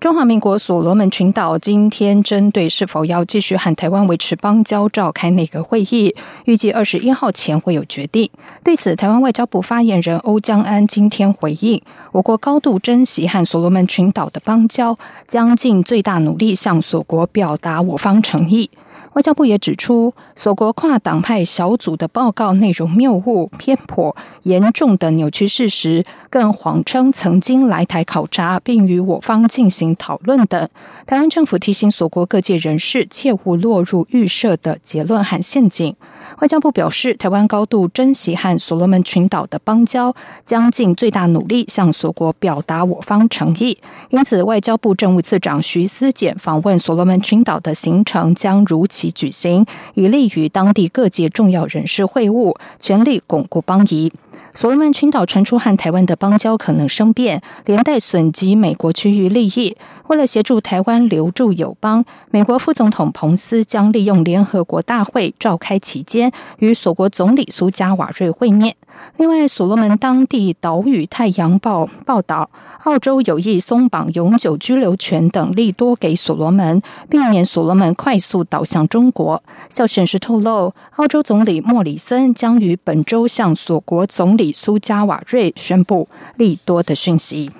中华民国所罗门群岛今天针对是否要继续和台湾维持邦交召开内阁会议，预计21号前会有决定。对此，台湾外交部发言人欧江安今天回应，我国高度珍惜和所罗门群岛的邦交，将尽最大努力向所国表达我方诚意。外交部也指出，所国跨党派小组的报告内容谬误、偏颇，严重的扭曲事实，更谎称曾经来台考察并与我方进行讨论等。台湾政府提醒所国各界人士切勿落入预设的结论和陷阱。外交部表示，台湾高度珍惜和所罗门群岛的邦交，将尽最大努力向所国表达我方诚意。因此，外交部政务次长徐思俭访问所罗门群岛的行程将如期举行，以利于当地各界重要人士会晤，全力巩固邦谊。所罗门群岛传出和台湾的邦交可能生变，连带损及美国区域利益。为了协助台湾留住友邦，美国副总统彭斯将利用联合国大会召开期间与所国总理苏加瓦瑞会面。另外，所罗门当地岛屿太阳报报道，澳洲有意松绑永久居留权等利多给所罗门，避免所罗门快速倒向中国。消息人士透露，澳洲总理莫里森将于本周向所国总理苏加瓦瑞宣布利多的讯息。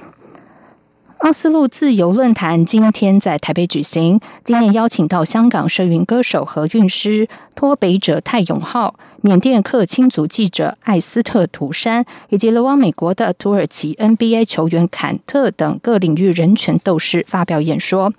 奥斯陆自由论坛今天在台北举行，今年邀请到香港社运歌手和韵诗、脱北者泰永浩、缅甸克钦族记者艾斯特图山，以及流亡美国的土耳其 NBA 球员坎特等各领域人权斗士发表演说。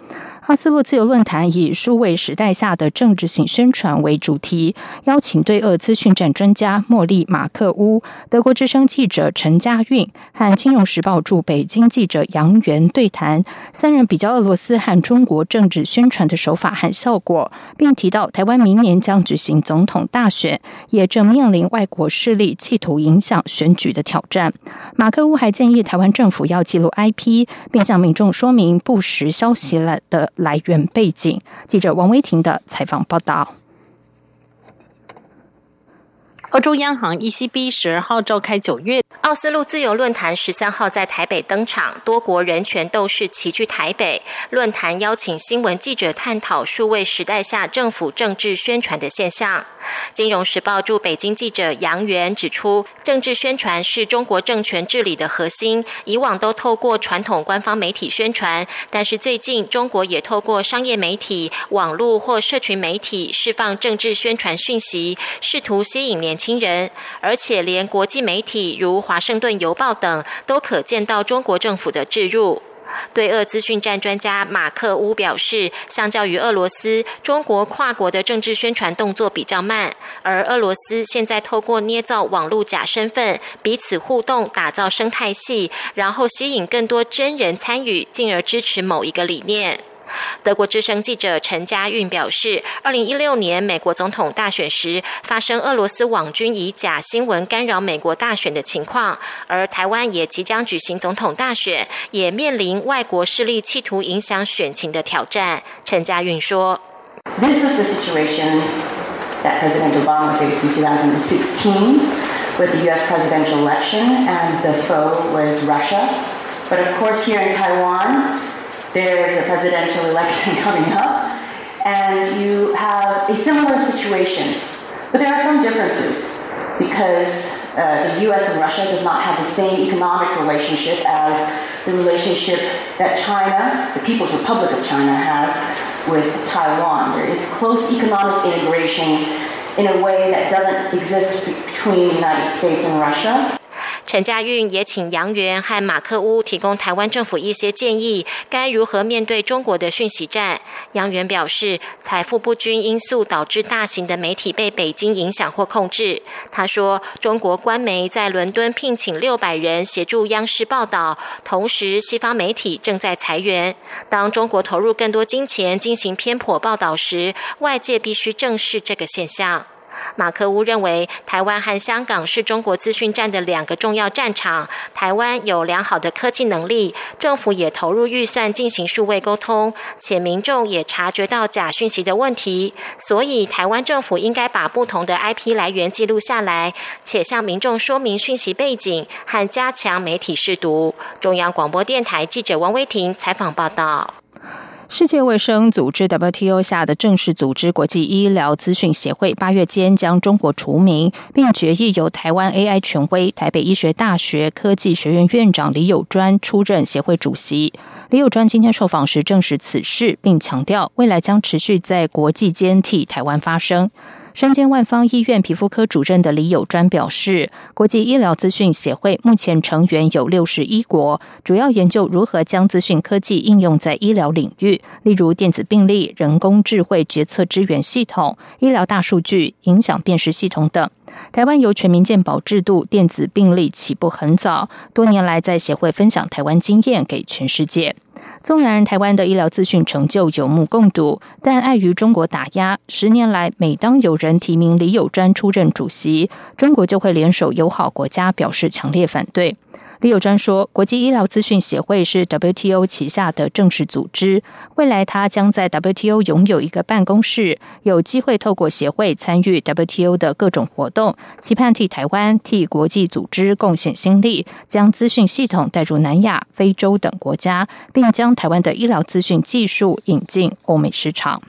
奥斯陆自由论坛以数位时代下的政治性宣传为主题，邀请对俄资讯战专家莫莉马克乌、德国之声记者陈嘉韵和金融时报驻北京记者杨元对谈，三人比较俄罗斯和中国政治宣传的手法和效果，并提到台湾明年将举行总统大选，也正面临外国势力企图影响选举的挑战。马克乌还建议台湾政府要记录 IP， 并向民众说明不实消息的来源背景。记者王威婷的采访报道。欧洲央行 ECB 12号召开9月奥斯陆自由论坛13号在台北登场，多国人权斗士齐聚台北。论坛邀请新闻记者探讨数位时代下政府政治宣传的现象。金融时报驻北京记者杨元指出，政治宣传是中国政权治理的核心，以往都透过传统官方媒体宣传，但是最近中国也透过商业媒体、网络或社群媒体释放政治宣传讯息，试图吸引年轻人，而且连国际媒体如《华盛顿邮报》等都可见到中国政府的置入。对俄资讯战专家马克乌表示，相较于俄罗斯，中国跨国的政治宣传动作比较慢，而俄罗斯现在透过捏造网络假身份，彼此互动，打造生态系，然后吸引更多真人参与，进而支持某一个理念。德国之声记者陈嘉韵表示，2016年美国总统大选时发生俄罗斯网军以假新闻干扰美国大选的情况，而台湾也即将举行总统大选，也面临外国势力企图影响选情的挑战。陈嘉韵说 This was the situation that President Obama faced in 2016 with the US presidential election, and the foe was Russia. But of course here in Taiwan,There's a presidential election coming up, and you have a similar situation. But there are some differences, because the U.S. and Russia does not have the same economic relationship as the relationship that China, the People's Republic of China, has with Taiwan. There is close economic integration in a way that doesn't exist between the United States and Russia.陈嘉韵也请杨元和马克乌提供台湾政府一些建议，该如何面对中国的讯息战。杨元表示，财富不均因素导致大型的媒体被北京影响或控制。他说，中国官媒在伦敦聘请600人协助央视报道，同时西方媒体正在裁员。当中国投入更多金钱进行偏颇报道时，外界必须正视这个现象。马克乌认为，台湾和香港是中国资讯战的两个重要战场，台湾有良好的科技能力，政府也投入预算进行数位沟通，且民众也察觉到假讯息的问题，所以台湾政府应该把不同的 IP 来源记录下来，且向民众说明讯息背景和加强媒体识读。中央广播电台记者王威婷采访报道。世界卫生组织 WTO 下的正式组织国际医疗资讯协会8月间将中国除名，并决议由台湾 AI 权威台北医学大学科技学院院长李友专出任协会主席。李友专今天受访时证实此事，并强调未来将持续在国际间替台湾发声。身兼万方医院皮肤科主任的李友专表示，国际医疗资讯协会目前成员有61国，主要研究如何将资讯科技应用在医疗领域，例如电子病历、人工智慧决策支援系统、医疗大数据、影响辨识系统等。台湾由全民健保制度、电子病历起步很早，多年来在协会分享台湾经验给全世界。纵然台湾的医疗资讯成就有目共睹，但碍于中国打压，10年来每当有人提名李友专出任主席，中国就会联手友好国家表示强烈反对。李友专说，国际医疗资讯协会是 WTO 旗下的正式组织，未来它将在 WTO 拥有一个办公室，有机会透过协会参与 WTO 的各种活动，期盼替台湾、替国际组织贡献心力，将资讯系统带入南亚、非洲等国家，并将台湾的医疗资讯技术引进欧美市场。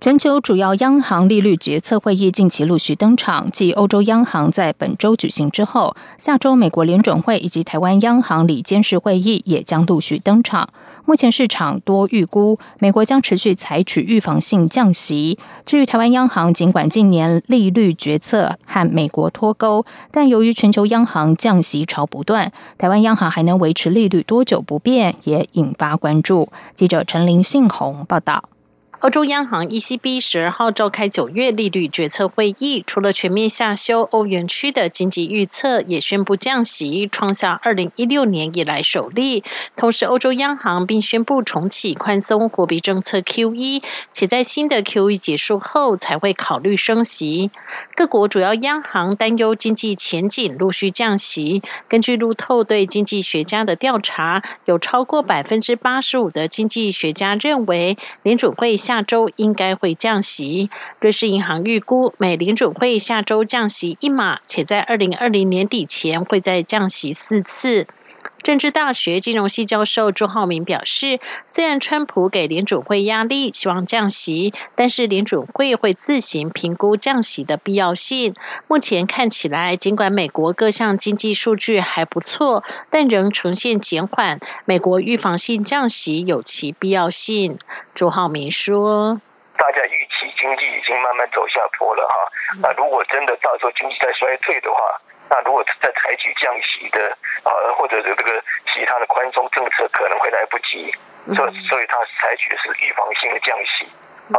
全球主要央行利率决策会议近期陆续登场，继欧洲央行在本周举行之后，下周美国联准会以及台湾央行理监事会议也将陆续登场。目前市场多预估美国将持续采取预防性降息，至于台湾央行，尽管近年利率决策和美国脱钩，但由于全球央行降息潮不断，台湾央行还能维持利率多久不变也引发关注。记者陈林信宏报道。欧洲央行 ECB 12号召开9月利率决策会议，除了全面下修欧元区的经济预测，也宣布降息，创下2016年以来首例。同时欧洲央行并宣布重启宽松货币政策 QE， 且在新的 QE 结束后才会考虑升息。各国主要央行担忧经济前景，陆续降息。根据路透对经济学家的调查，有超过 85% 的经济学家认为联准会下周应该会降息。瑞士银行预估美联准会下周降息1码，且在2020年底前会再降息4次。政治大学金融系教授朱浩明表示，虽然川普给联准会压力，希望降息，但是联准会会自行评估降息的必要性。目前看起来，尽管美国各项经济数据还不错，但仍呈现减缓，美国预防性降息有其必要性。朱浩明说，大家预期经济已经慢慢走下坡了哈，那如果真的到时候经济在衰退的话，那如果再采取降息的或者这个其他的宽松政策可能会来不及，所以他采取的是预防性的降息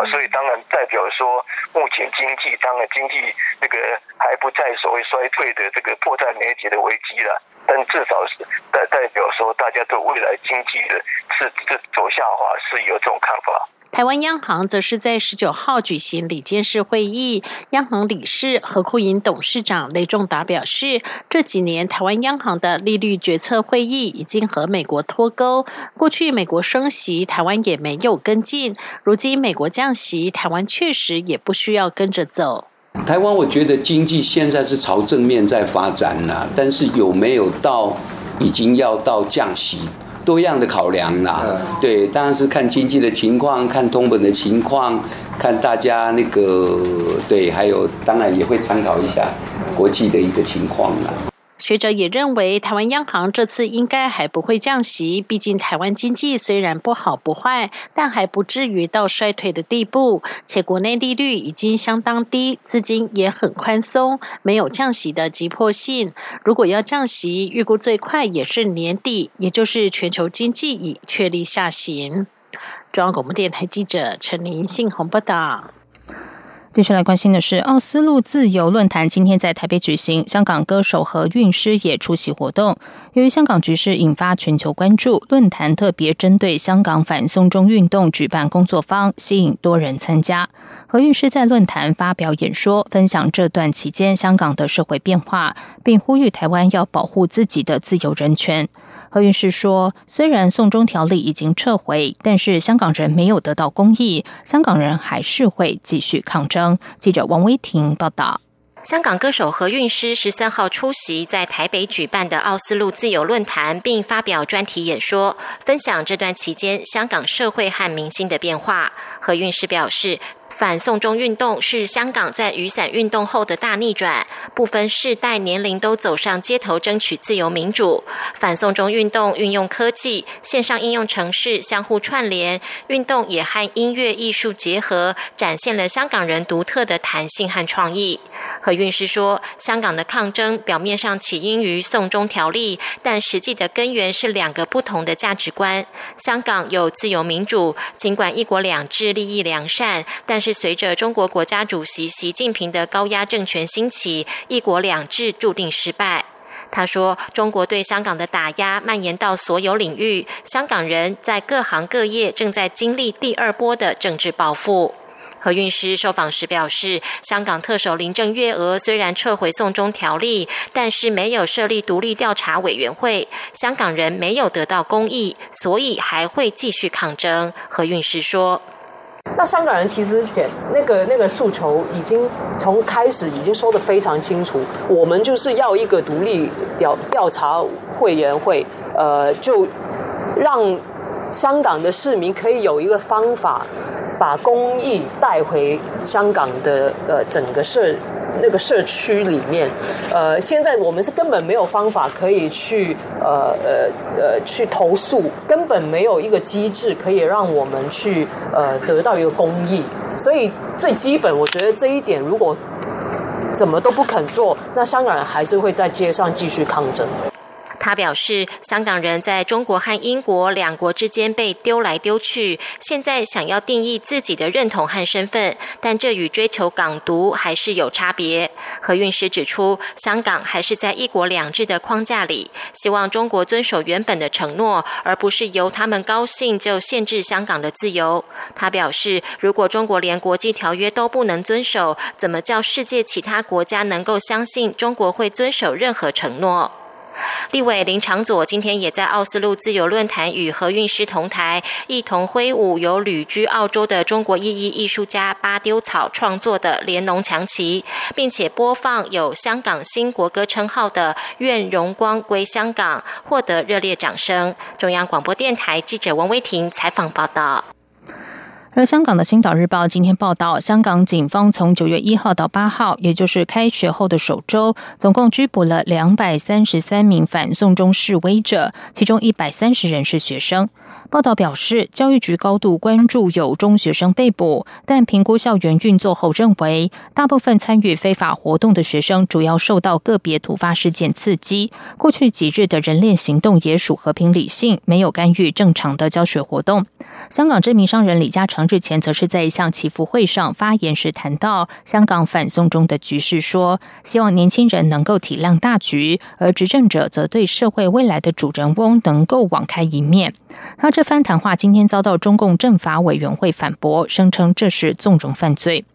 所以当然代表说目前经济当然经济这个还不在所谓衰退的这个迫在眉睫的危机了，但至少是代表说大家对未来经济的是走下滑是有这种看法。台湾央行则是在19号举行理监事会议，央行理事何库银董事长雷仲达表示，这几年台湾央行的利率决策会议已经和美国脱钩，过去美国升息，台湾也没有跟进，如今美国降息，台湾确实也不需要跟着走。台湾我觉得经济现在是朝正面在发展啦，但是有没有到已经要到降息？多样的考量啦，对，当然是看经济的情况，看通膨的情况，看大家那个对，还有当然也会参考一下国际的一个情况啦。学者也认为，台湾央行这次应该还不会降息，毕竟台湾经济虽然不好不坏，但还不至于到衰退的地步，且国内利率已经相当低，资金也很宽松，没有降息的急迫性。如果要降息，预估最快也是年底，也就是全球经济已确立下行。中央广播电台记者陈林信宏报道。继续来关心的是，奥斯陆自由论坛今天在台北举行，香港歌手和韵诗也出席活动。由于香港局势引发全球关注，论坛特别针对香港反送中运动举办工作坊，吸引多人参加。何韵诗在论坛发表演说，分享这段期间香港的社会变化，并呼吁台湾要保护自己的自由人权。何韵诗说，虽然送中条例已经撤回，但是香港人没有得到公义，香港人还是会继续抗争。记者王威婷报道。香港歌手何韵诗13号出席在台北举办的奥斯陆自由论坛，并发表专题演说，分享这段期间香港社会和民心的变化。何韵诗表示，反送中运动是香港在雨伞运动后的大逆转，不分世代年龄都走上街头争取自由民主。反送中运动运用科技、线上应用程式相互串联，运动也和音乐艺术结合，展现了香港人独特的弹性和创意。何韵诗说，香港的抗争表面上起因于送中条例，但实际的根源是两个不同的价值观。香港有自由民主，尽管一国两制立意良善，但是随着中国国家主席习近平的高压政权兴起，一国两制注定失败。他说，中国对香港的打压蔓延到所有领域，香港人在各行各业正在经历第二波的政治报复。何韵诗受访时表示，香港特首林郑月娥虽然撤回送中条例，但是没有设立独立调查委员会，香港人没有得到公义，所以还会继续抗争。何韵诗说，那香港人其实那个诉求已经从开始已经说得非常清楚，我们就是要一个独立调查委员会，就让香港的市民可以有一个方法把公益带回香港的整个社区里面。现在我们是根本没有方法可以去去投诉，根本没有一个机制可以让我们去得到一个公益。所以最基本，我觉得这一点如果怎么都不肯做，那香港人还是会在街上继续抗争。他表示，香港人在中国和英国两国之间被丢来丢去，现在想要定义自己的认同和身份，但这与追求港独还是有差别。何韵诗指出，香港还是在一国两制的框架里，希望中国遵守原本的承诺，而不是由他们高兴就限制香港的自由。他表示，如果中国连国际条约都不能遵守，怎么叫世界其他国家能够相信中国会遵守任何承诺？立委林长佐今天也在奥斯陆自由论坛与何韵诗同台，一同挥舞由旅居澳洲的中国艺术家巴丢草创作的联农墙旗，并且播放有香港新国歌称号的《愿荣光归香港》，获得热烈掌声。中央广播电台记者王威婷采访报道。而香港的《星岛日报》今天报道，香港警方从9月1号到8号，也就是开学后的首周，总共拘捕了233名反送中示威者，其中130人是学生。报道表示，教育局高度关注有中学生被捕，但评估校园运作后认为，大部分参与非法活动的学生主要受到个别突发事件刺激，过去几日的人链行动也属和平理性，没有干预正常的教学活动。香港知名商人李嘉诚日前则是在一项祈福会上发言时谈到香港反送中的局势，说希望年轻人能够体谅大局，而执政者则对社会未来的主人翁能够网开一面。他这番谈话今天遭到中共政法委员会反驳，声称这是纵容犯罪。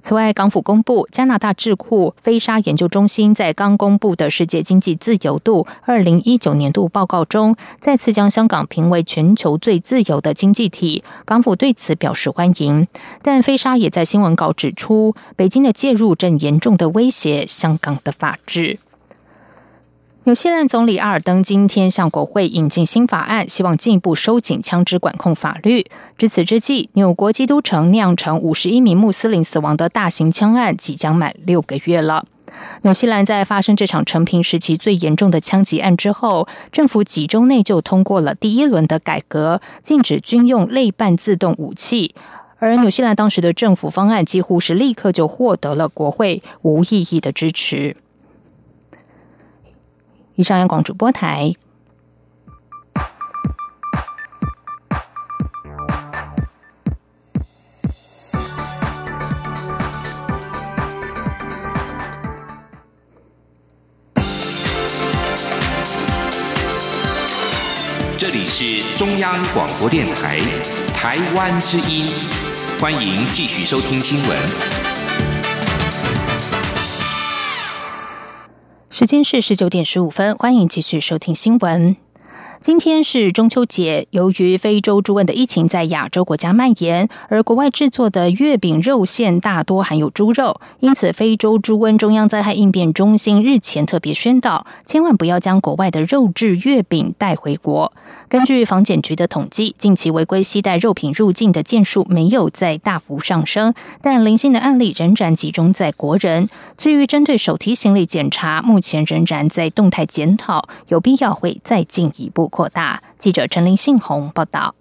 此外，港府公布加拿大智库菲沙研究中心在刚公布的世界经济自由度2019年度报告中，再次将香港评为全球最自由的经济体，港府对此表示欢迎。但菲沙也在新闻稿指出，北京的介入正严重的威胁香港的法治。纽西兰总理阿尔登今天向国会引进新法案，希望进一步收紧枪支管控法律。值此之际，纽国基督城酿成51名穆斯林死亡的大型枪案即将满6个月了。纽西兰在发生这场承平时期最严重的枪击案之后，政府几周内就通过了第一轮的改革，禁止军用类半自动武器。而纽西兰当时的政府方案几乎是立刻就获得了国会无异议的支持。以上央广主播台。这里是中央广播电台台湾之音，欢迎继续收听新闻。时间是19:15，欢迎继续收听新闻。今天是中秋节，由于非洲猪瘟的疫情在亚洲国家蔓延，而国外制作的月饼肉馅大多含有猪肉，因此非洲猪瘟中央灾害应变中心日前特别宣导，千万不要将国外的肉制月饼带回国。根据防检局的统计，近期违规携带肉品入境的件数没有再大幅上升，但零星的案例仍然集中在国人。至于针对手提行李检查，目前仍然在动态检讨，有必要会再进一步扩大。记者陈林信宏报道。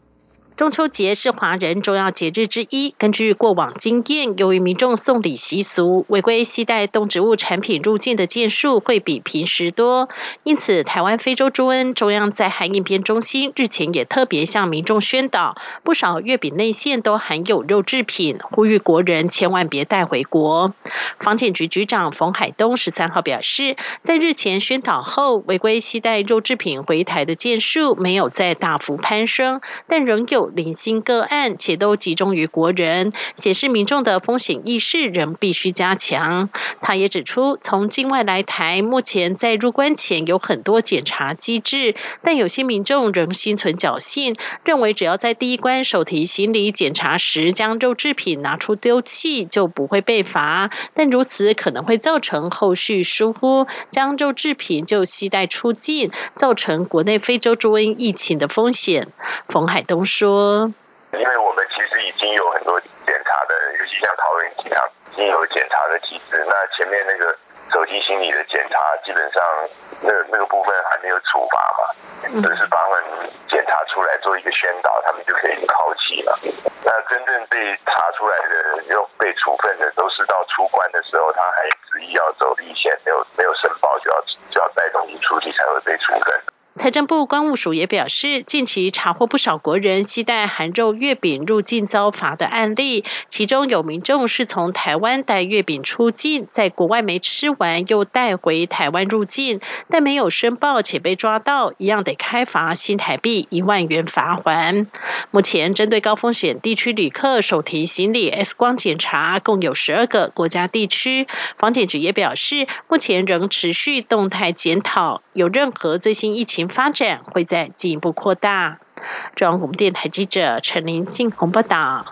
中秋节是华人重要节日之一，根据过往经验，由于民众送礼习俗，违规携带动植物产品入境的件数会比平时多，因此台湾非洲猪瘟中央灾害应变中心日前也特别向民众宣导，不少月饼内馅都含有肉制品，呼吁国人千万别带回国。防检局局长冯海东13号表示，在日前宣导后，违规携带肉制品回台的件数没有再大幅攀升，但仍有零星个案，且都集中于国人，显示民众的风险意识仍必须加强。他也指出，从境外来台，目前在入关前有很多检查机制，但有些民众仍心存侥幸，认为只要在第一关手提行李检查时将肉制品拿出丢弃就不会被罚，但如此可能会造成后续疏忽，将肉制品就携带出境，造成国内非洲猪瘟疫情的风险。冯海东说，因为我们其实已经有很多检查的，尤其像桃园机场已经有检查的机制，那前面那个手机行李的检查基本上那个部分还没有处罚嘛，就是把他们检查出来做一个宣导，他们就可以抛弃了。那真正被查出来的又被处分的，都是到出关的时候他还执意要走立宪，没有申报就要带东西出去才会被处分。财政部关务署也表示，近期查获不少国人携带含肉月饼入境遭罚的案例，其中有民众是从台湾带月饼出境，在国外没吃完又带回台湾入境，但没有申报且被抓到，一样得开罚新台币1万元罚锾。目前针对高风险地区旅客手提行李 X 光检查共有12个国家地区，防检局也表示，目前仍持续动态检讨，有任何最新疫情发展会再进一步扩大。中央广播电台记者陈林静宏报道。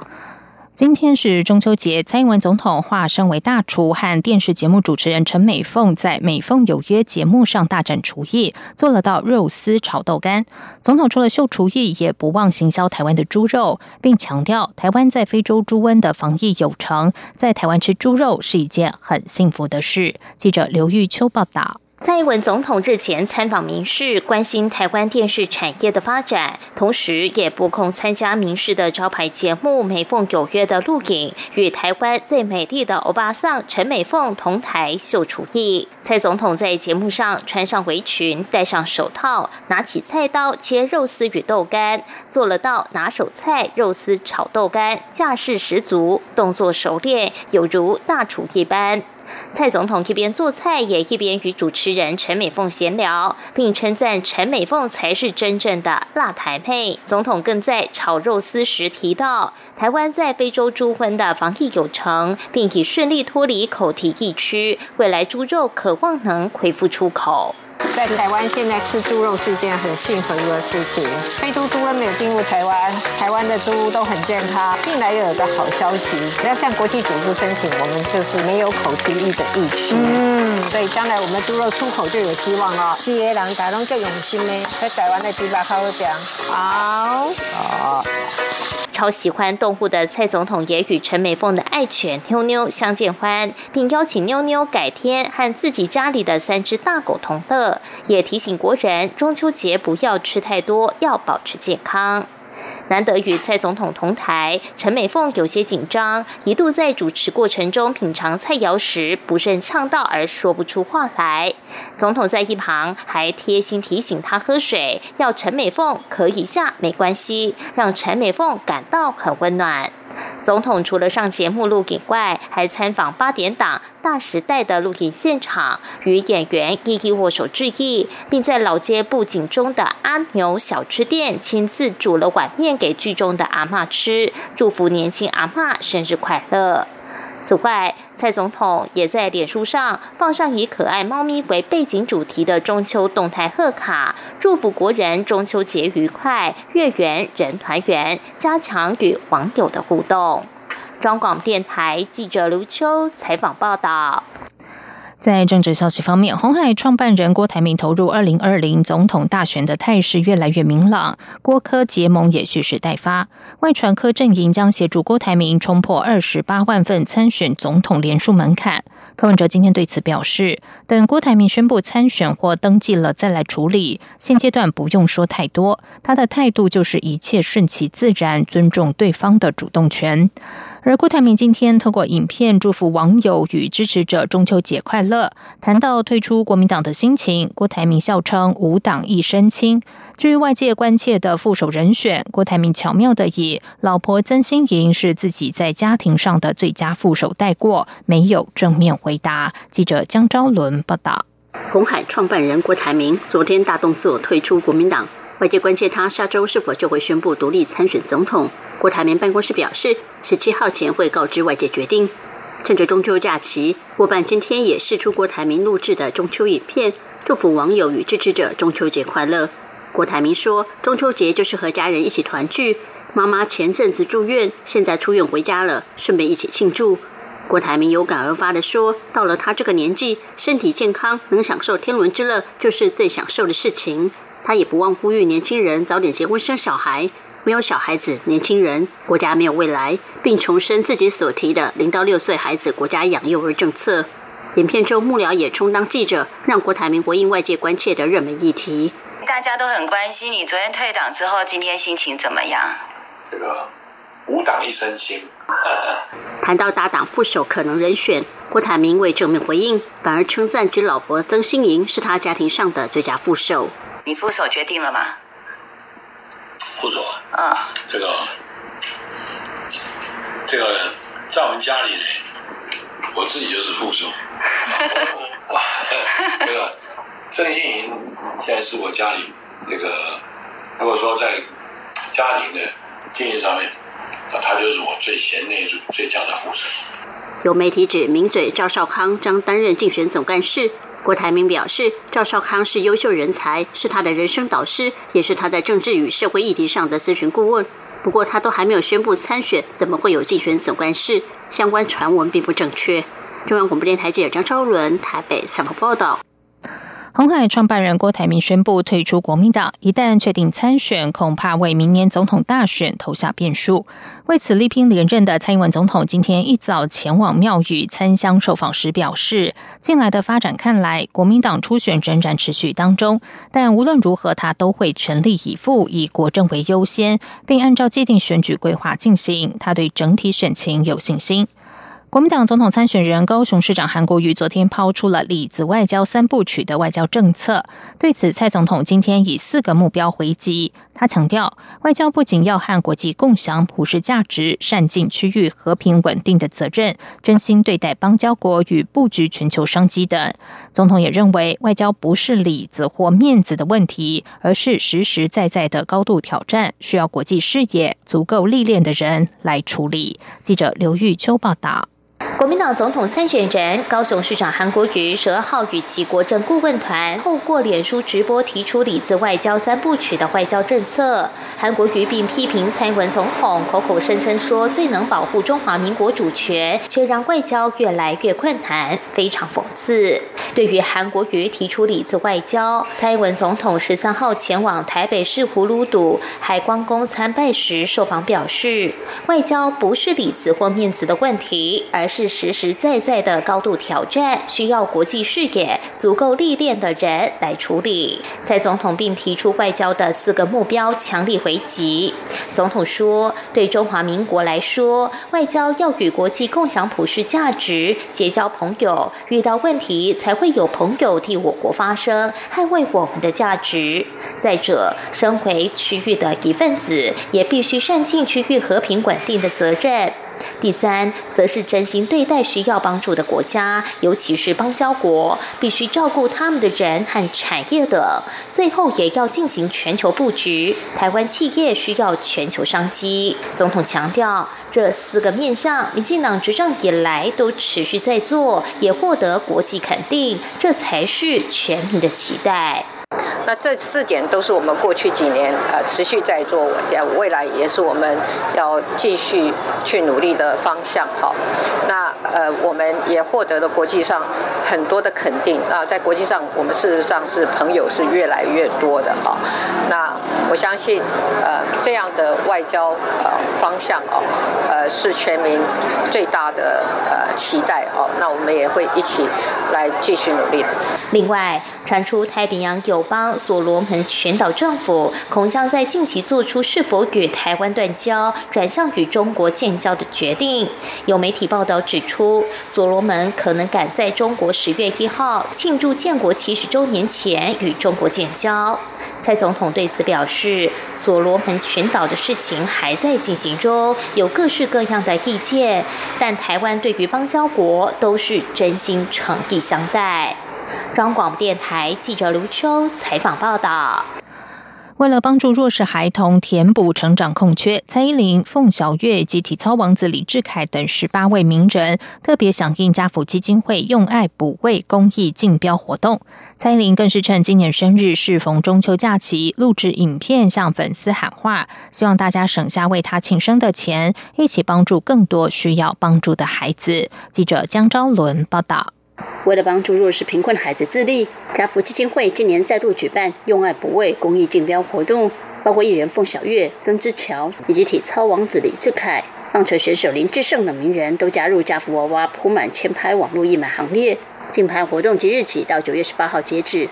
今天是中秋节，蔡英文总统化身为大厨，和电视节目主持人陈美凤在《美凤有约》节目上大展厨艺，做了道肉丝炒豆干。总统除了秀厨艺，也不忘行销台湾的猪肉，并强调台湾在非洲猪瘟的防疫有成，在台湾吃猪肉是一件很幸福的事。记者刘玉秋报道。蔡英文总统日前参访民视，关心台湾电视产业的发展，同时也拨空参加民视的招牌节目《美凤有约》的录影，与台湾最美丽的欧巴桑陈美凤同台秀厨艺。蔡总统在节目上穿上围裙，戴上手套，拿起菜刀切肉丝与豆干，做了道拿手菜肉丝炒豆干，架势十足，动作熟练，有如大厨一般。蔡总统一边做菜，也一边与主持人陈美凤闲聊，并称赞陈美凤才是真正的辣台妹。总统更在炒肉丝时提到，台湾在非洲猪瘟的防疫有成，并已顺利脱离口蹄疫区，未来猪肉可望能恢复出口。在台湾现在吃猪肉是件很幸福的事情，非洲猪瘟没有进入台湾，台湾的猪都很健康。近来又有个好消息，只要向国际组织申请，我们就是没有口蹄疫的疫区，所以将来我们猪肉出口就有希望了。是的，人家都很用心的，在台湾的猪肉较好吃。好。超喜欢动物的蔡总统也与陈美凤的爱犬妞妞相见欢，并邀请妞妞改天和自己家里的3只大狗同乐。也提醒国人中秋节不要吃太多，要保持健康。难得与蔡总统同台，陈美凤有些紧张，一度在主持过程中品尝菜肴时不慎呛到而说不出话来。总统在一旁还贴心提醒她喝水，要陈美凤咳一下没关系，让陈美凤感到很温暖。总统除了上节目录影外，还参访8点档《大时代》的录影现场，与演员一一握手致意，并在老街布景中的阿牛小吃店亲自煮了碗面给剧中的阿嬷吃，祝福年轻阿嬷生日快乐。此外，蔡总统也在脸书上放上以可爱猫咪为背景主题的中秋动态贺卡，祝福国人中秋节愉快、月圆人团圆，加强与网友的互动。中广电台记者刘秋采访报道。在政治消息方面，鸿海创办人郭台铭投入2020总统大选的态势越来越明朗，郭柯结盟也蓄势待发。外传柯阵营将协助郭台铭冲破28万份参选总统连署门槛。柯文哲今天对此表示，等郭台铭宣布参选或登记了再来处理，现阶段不用说太多。他的态度就是一切顺其自然，尊重对方的主动权。而郭台铭今天透过影片祝福网友与支持者中秋节快乐，谈到退出国民党的心情，郭台铭笑称无党一身轻。至于外界关切的副手人选，郭台铭巧妙的以老婆曾心莹是自己在家庭上的最佳副手带过，没有正面回答。记者江昭伦报道。鸿海创办人郭台铭昨天大动作退出国民党，外界关切他下周是否就会宣布独立参选总统。郭台铭办公室表示，17号前会告知外界决定。趁着中秋假期，郭办今天也释出郭台铭录制的中秋影片，祝福网友与支持者中秋节快乐。郭台铭说，中秋节就是和家人一起团聚，妈妈前阵子住院，现在出院回家了，顺便一起庆祝。郭台铭有感而发地说，到了他这个年纪，身体健康，能享受天伦之乐就是最享受的事情。他也不忘呼吁年轻人早点结婚生小孩，没有小孩子，年轻人国家没有未来，并重申自己所提的0到6岁孩子国家养幼儿政策。影片中幕僚也充当记者，让郭台铭回应外界关切的热门议题。大家都很关心你昨天退党之后今天心情怎么样？这个无党一身轻。谈到搭档副手可能人选，郭台铭未正面回应，反而称赞其老婆曾心莹是他家庭上的最佳副手。你副手决定了吗？副手这个在我们家里呢，我自己就是副手。这个郑欣莹现在是我家里这个，如果说在家庭的经营上面，他就是我最贤内助、最佳的副手。有媒体指名嘴赵少康将担任竞选总干事。郭台铭表示，赵少康是优秀人才，是他的人生导师，也是他在政治与社会议题上的咨询顾问。不过他都还没有宣布参选，怎么会有竞选总干事？相关传闻并不正确。中央广播电台记者张昭伦台北采访报道。鸿海创办人郭台铭宣布退出国民党，一旦确定参选，恐怕为明年总统大选投下变数。为此力拼连任的蔡英文总统今天一早前往庙宇参香受访时表示，近来的发展看来，国民党初选仍然持续当中，但无论如何他都会全力以赴，以国政为优先，并按照既定选举规划进行，他对整体选情有信心。国民党总统参选人高雄市长韩国瑜昨天抛出了李子外交3部曲的外交政策，对此蔡总统今天以4个目标回击。他强调，外交不仅要和国际共享普世价值，善尽区域和平稳定的责任，真心对待邦交国与布局全球商机等。总统也认为，外交不是里子或面子的问题，而是实实在在的高度挑战，需要国际视野、足够历练的人来处理。记者刘玉秋报道。国民党总统参选人高雄市长韩国瑜12号与其国政顾问团透过脸书直播提出李子外交3部曲的外交政策。韩国瑜并批评蔡英文总统口口声声说最能保护中华民国主权，却让外交越来越困难，非常讽刺。对于韩国瑜提出李子外交，蔡英文总统13号前往台北市葫芦堵海光宫参拜时受访表示，外交不是李子或面子的问题，而是实实在在的高度挑战，需要国际视野、足够历练的人来处理。蔡总统并提出外交的4个目标强力回击。总统说，对中华民国来说，外交要与国际共享普世价值，结交朋友，遇到问题才会有朋友替我国发声，捍卫我们的价值。再者，身为区域的一份子，也必须善尽区域和平稳定的责任。第三，则是真心对待需要帮助的国家，尤其是邦交国，必须照顾他们的人和产业等。最后，也要进行全球布局，台湾企业需要全球商机。总统强调，这4个面向，民进党执政以来都持续在做，也获得国际肯定，这才是全民的期待。那这4点都是我们过去几年持续在做，未来也是我们要继续去努力的方向哈。那我们也获得了国际上很多的肯定啊，在国际上我们事实上是朋友是越来越多的哈。那我相信这样的外交方向是全民最大的期待哦。那我们也会一起来继续努力的。另外，传出太平洋友邦所罗门群岛政府恐将在近期做出是否与台湾断交、转向与中国建交的决定。有媒体报道指出，所罗门可能赶在中国10月1号庆祝建国70周年前与中国建交。蔡总统对此表示，所罗门群岛的事情还在进行中，有各式各样的意见，但台湾对于邦交国都是真心诚意相待。中央广播电台记者卢秋采访报道。为了帮助弱势孩童填补成长空缺，蔡依林、凤小岳及体操王子李智凯等18位名人特别响应家福基金会用爱补位公益竞标活动。蔡依林更是趁今年生日适逢中秋假期，录制影片向粉丝喊话，希望大家省下为她庆生的钱，一起帮助更多需要帮助的孩子。记者江昭伦报道。为了帮助弱势贫困孩子自立，家福基金会今年再度举办用爱补位公益竞标活动，包括艺人凤小岳、曾之乔以及体操王子李智凯、棒球选手林志胜等名人都加入家福娃娃铺满签拍网络义卖行列。竞拍活动即日起到9月18号截止。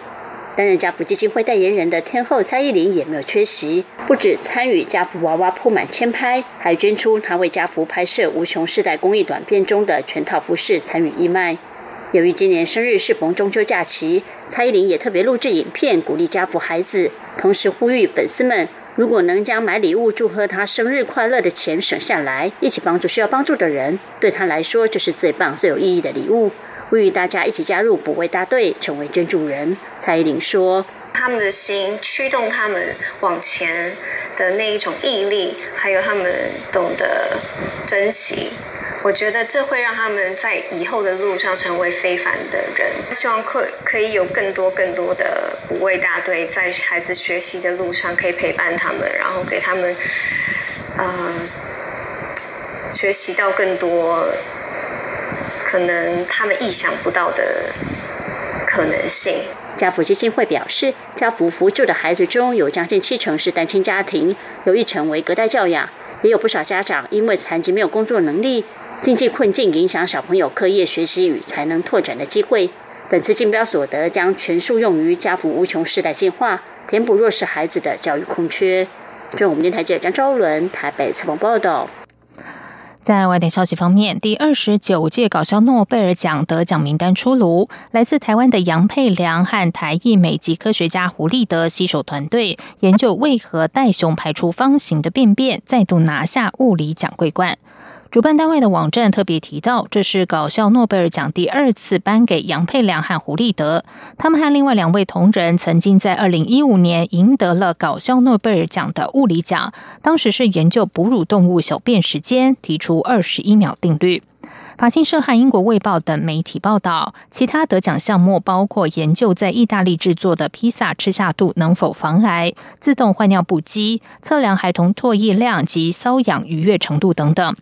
担任家福基金会代言人的天后蔡依林也没有缺席，不止参与家福娃娃铺满签拍，还捐出她为家福拍摄无穷世代公益短片中的全套服饰参与义卖。由于今年生日适逢中秋假期，蔡依林也特别录制影片鼓励家福孩子，同时呼吁粉丝们，如果能将买礼物祝贺她生日快乐的钱省下来，一起帮助需要帮助的人，对她来说就是最棒最有意义的礼物。呼吁大家一起加入补位大队，成为捐助人。蔡依林说，他们的心驱动他们往前的那一种毅力，还有他们懂得珍惜，我觉得这会让他们在以后的路上成为非凡的人。希望可以有更多的补位大队在孩子学习的路上可以陪伴他们，然后给他们学习到更多可能他们意想不到的可能性。家福基金会表示，家福扶助的孩子中有将近70%是单亲家庭，有1成为隔代教养，也有不少家长因为残疾没有工作能力，经济困境影响小朋友课业学习与才能拓展的机会。本次竞标所得将全数用于家福无穷世代进化，填补弱势孩子的教育空缺。中央电台记者江昭伦台北采访报道。在外电消息方面，第29届搞笑诺贝尔奖得奖名单出炉，来自台湾的杨佩良和台裔美籍科学家胡立德携手团队研究为何袋熊排出方形的便便，再度拿下物理奖桂冠。主办单位的网站特别提到，这是搞笑诺贝尔奖第2次颁给杨佩良和胡立德，他们和另外2位同仁曾经在2015年赢得了搞笑诺贝尔奖的物理奖，当时是研究哺乳动物小便时间，提出21秒定律。法新社和英国卫报等媒体报道，其他得奖项目包括研究在意大利制作的披萨吃下肚能否防癌、自动换尿布机、测量孩童唾液量及瘙痒愉悦程度等等。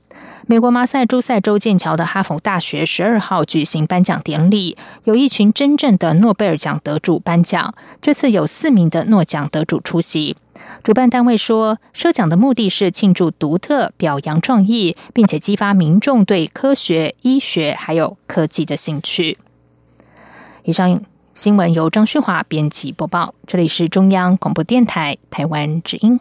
美国麻塞诸塞州剑桥的哈佛大学12号举行颁奖典礼，有一群真正的诺贝尔奖得主颁奖，这次有4名的诺奖得主出席。主办单位说，设奖的目的是庆祝独特、表扬创意，并且激发民众对科学、医学还有科技的兴趣。以上新闻由张旭华编辑播报，这里是中央广播电台台湾之音。